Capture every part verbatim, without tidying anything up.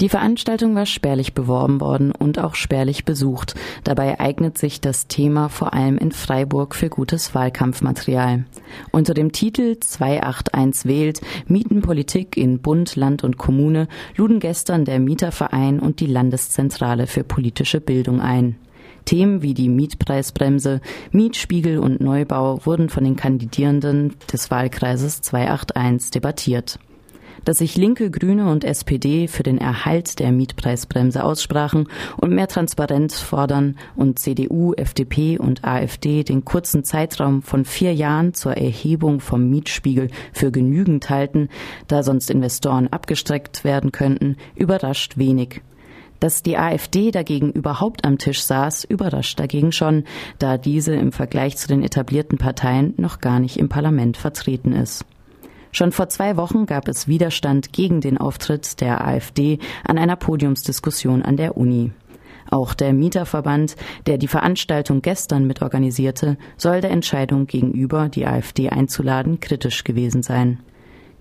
Die Veranstaltung war spärlich beworben worden und auch spärlich besucht. Dabei eignet sich das Thema vor allem in Freiburg für gutes Wahlkampfmaterial. Unter dem Titel zwei acht eins wählt, Mietenpolitik in Bund, Land und Kommune luden gestern der Mieterverein und die Landeszentrale für politische Bildung ein. Themen wie die Mietpreisbremse, Mietspiegel und Neubau wurden von den Kandidierenden des Wahlkreises zwei acht eins debattiert. Dass sich Linke, Grüne und S P D für den Erhalt der Mietpreisbremse aussprachen und mehr Transparenz fordern und C D U, F D P und AfD den kurzen Zeitraum von vier Jahren zur Erhebung vom Mietspiegel für genügend halten, da sonst Investoren abgestreckt werden könnten, überrascht wenig. Dass die AfD dagegen überhaupt am Tisch saß, überrascht dagegen schon, da diese im Vergleich zu den etablierten Parteien noch gar nicht im Parlament vertreten ist. Schon vor zwei Wochen gab es Widerstand gegen den Auftritt der AfD an einer Podiumsdiskussion an der Uni. Auch der Mieterverband, der die Veranstaltung gestern mitorganisierte, soll der Entscheidung gegenüber, die AfD einzuladen, kritisch gewesen sein.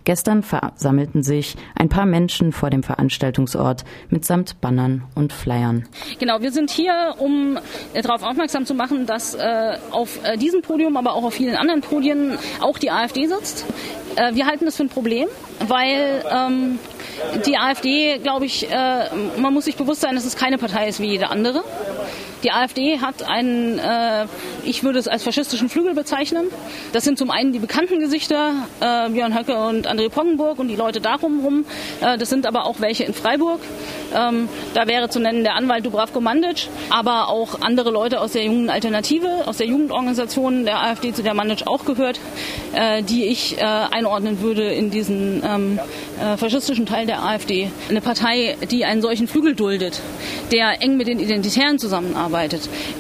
Gestern versammelten sich ein paar Menschen vor dem Veranstaltungsort mitsamt Bannern und Flyern. Genau, wir sind hier, um darauf aufmerksam zu machen, dass äh, auf diesem Podium, aber auch auf vielen anderen Podien auch die AfD sitzt. Äh, wir halten das für ein Problem, weil ähm, die AfD, glaube ich, äh, man muss sich bewusst sein, dass es keine Partei ist wie jede andere. Die AfD hat einen, äh, ich würde es als faschistischen Flügel bezeichnen. Das sind zum einen die bekannten Gesichter, äh, Björn Höcke und Andrej Poggenburg und die Leute darum rum. Äh, das sind aber auch welche in Freiburg. Ähm, da wäre zu nennen der Anwalt Dubravko Mandic, aber auch andere Leute aus der jungen Alternative, aus der Jugendorganisation der AfD, zu der Mandic auch gehört, äh, die ich äh, einordnen würde in diesen ähm, äh, faschistischen Teil der AfD. Eine Partei, die einen solchen Flügel duldet, der eng mit den Identitären zusammenarbeitet,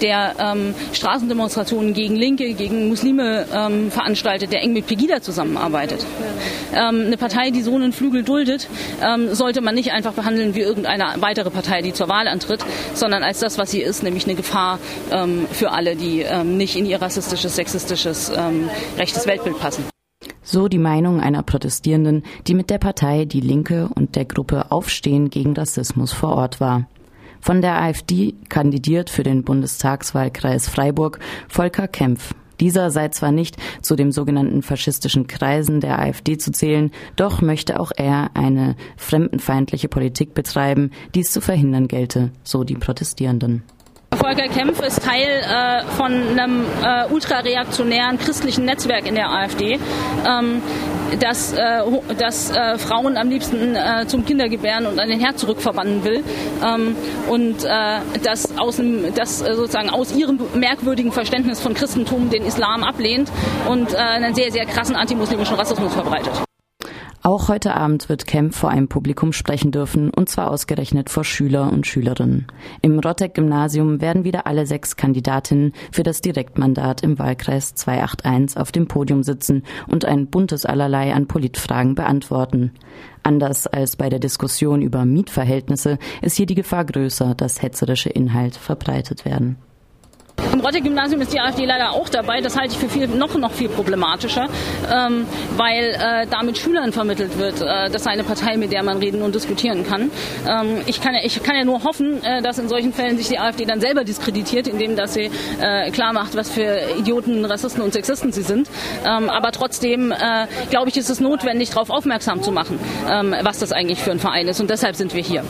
der ähm, Straßendemonstrationen gegen Linke, gegen Muslime ähm, veranstaltet, der eng mit Pegida zusammenarbeitet. Ähm, eine Partei, die so einen Flügel duldet, ähm, sollte man nicht einfach behandeln wie irgendeine weitere Partei, die zur Wahl antritt, sondern als das, was sie ist, nämlich eine Gefahr ähm, für alle, die ähm, nicht in ihr rassistisches, sexistisches, ähm, rechtes Weltbild passen. So die Meinung einer Protestierenden, die mit der Partei Die Linke und der Gruppe Aufstehen gegen Rassismus vor Ort war. Von der AfD kandidiert für den Bundestagswahlkreis Freiburg Volker Kempf. Dieser sei zwar nicht zu den sogenannten faschistischen Kreisen der AfD zu zählen, doch möchte auch er eine fremdenfeindliche Politik betreiben, die es zu verhindern gelte, so die Protestierenden. Volker Kempf ist Teil äh, von einem äh, ultrareaktionären christlichen Netzwerk in der AfD, ähm, das, äh, das äh, Frauen am liebsten äh, zum Kindergebären und an den Herd zurückverbannen will ähm, und äh, das, aus einem, das äh, sozusagen aus ihrem merkwürdigen Verständnis von Christentum den Islam ablehnt und äh, einen sehr, sehr krassen antimuslimischen Rassismus verbreitet. Auch heute Abend wird Kempf vor einem Publikum sprechen dürfen, und zwar ausgerechnet vor Schüler und Schülerinnen. Im Rotteck-Gymnasium werden wieder alle sechs Kandidatinnen für das Direktmandat im Wahlkreis zwei acht eins auf dem Podium sitzen und ein buntes Allerlei an Politfragen beantworten. Anders als bei der Diskussion über Mietverhältnisse ist hier die Gefahr größer, dass hetzerische Inhalte verbreitet werden. Im Rotteck-Gymnasium ist die AfD leider auch dabei. Das halte ich für viel, noch, noch viel problematischer, ähm, weil äh, damit Schülern vermittelt wird, äh, das sei eine Partei, mit der man reden und diskutieren kann. Ähm, ich, kann ja, ich kann ja nur hoffen, äh, dass in solchen Fällen sich die AfD dann selber diskreditiert, indem dass sie äh, klar macht, was für Idioten, Rassisten und Sexisten sie sind. Ähm, aber trotzdem, äh, glaube ich, ist es notwendig, darauf aufmerksam zu machen, ähm, was das eigentlich für ein Verein ist. Und deshalb sind wir hier.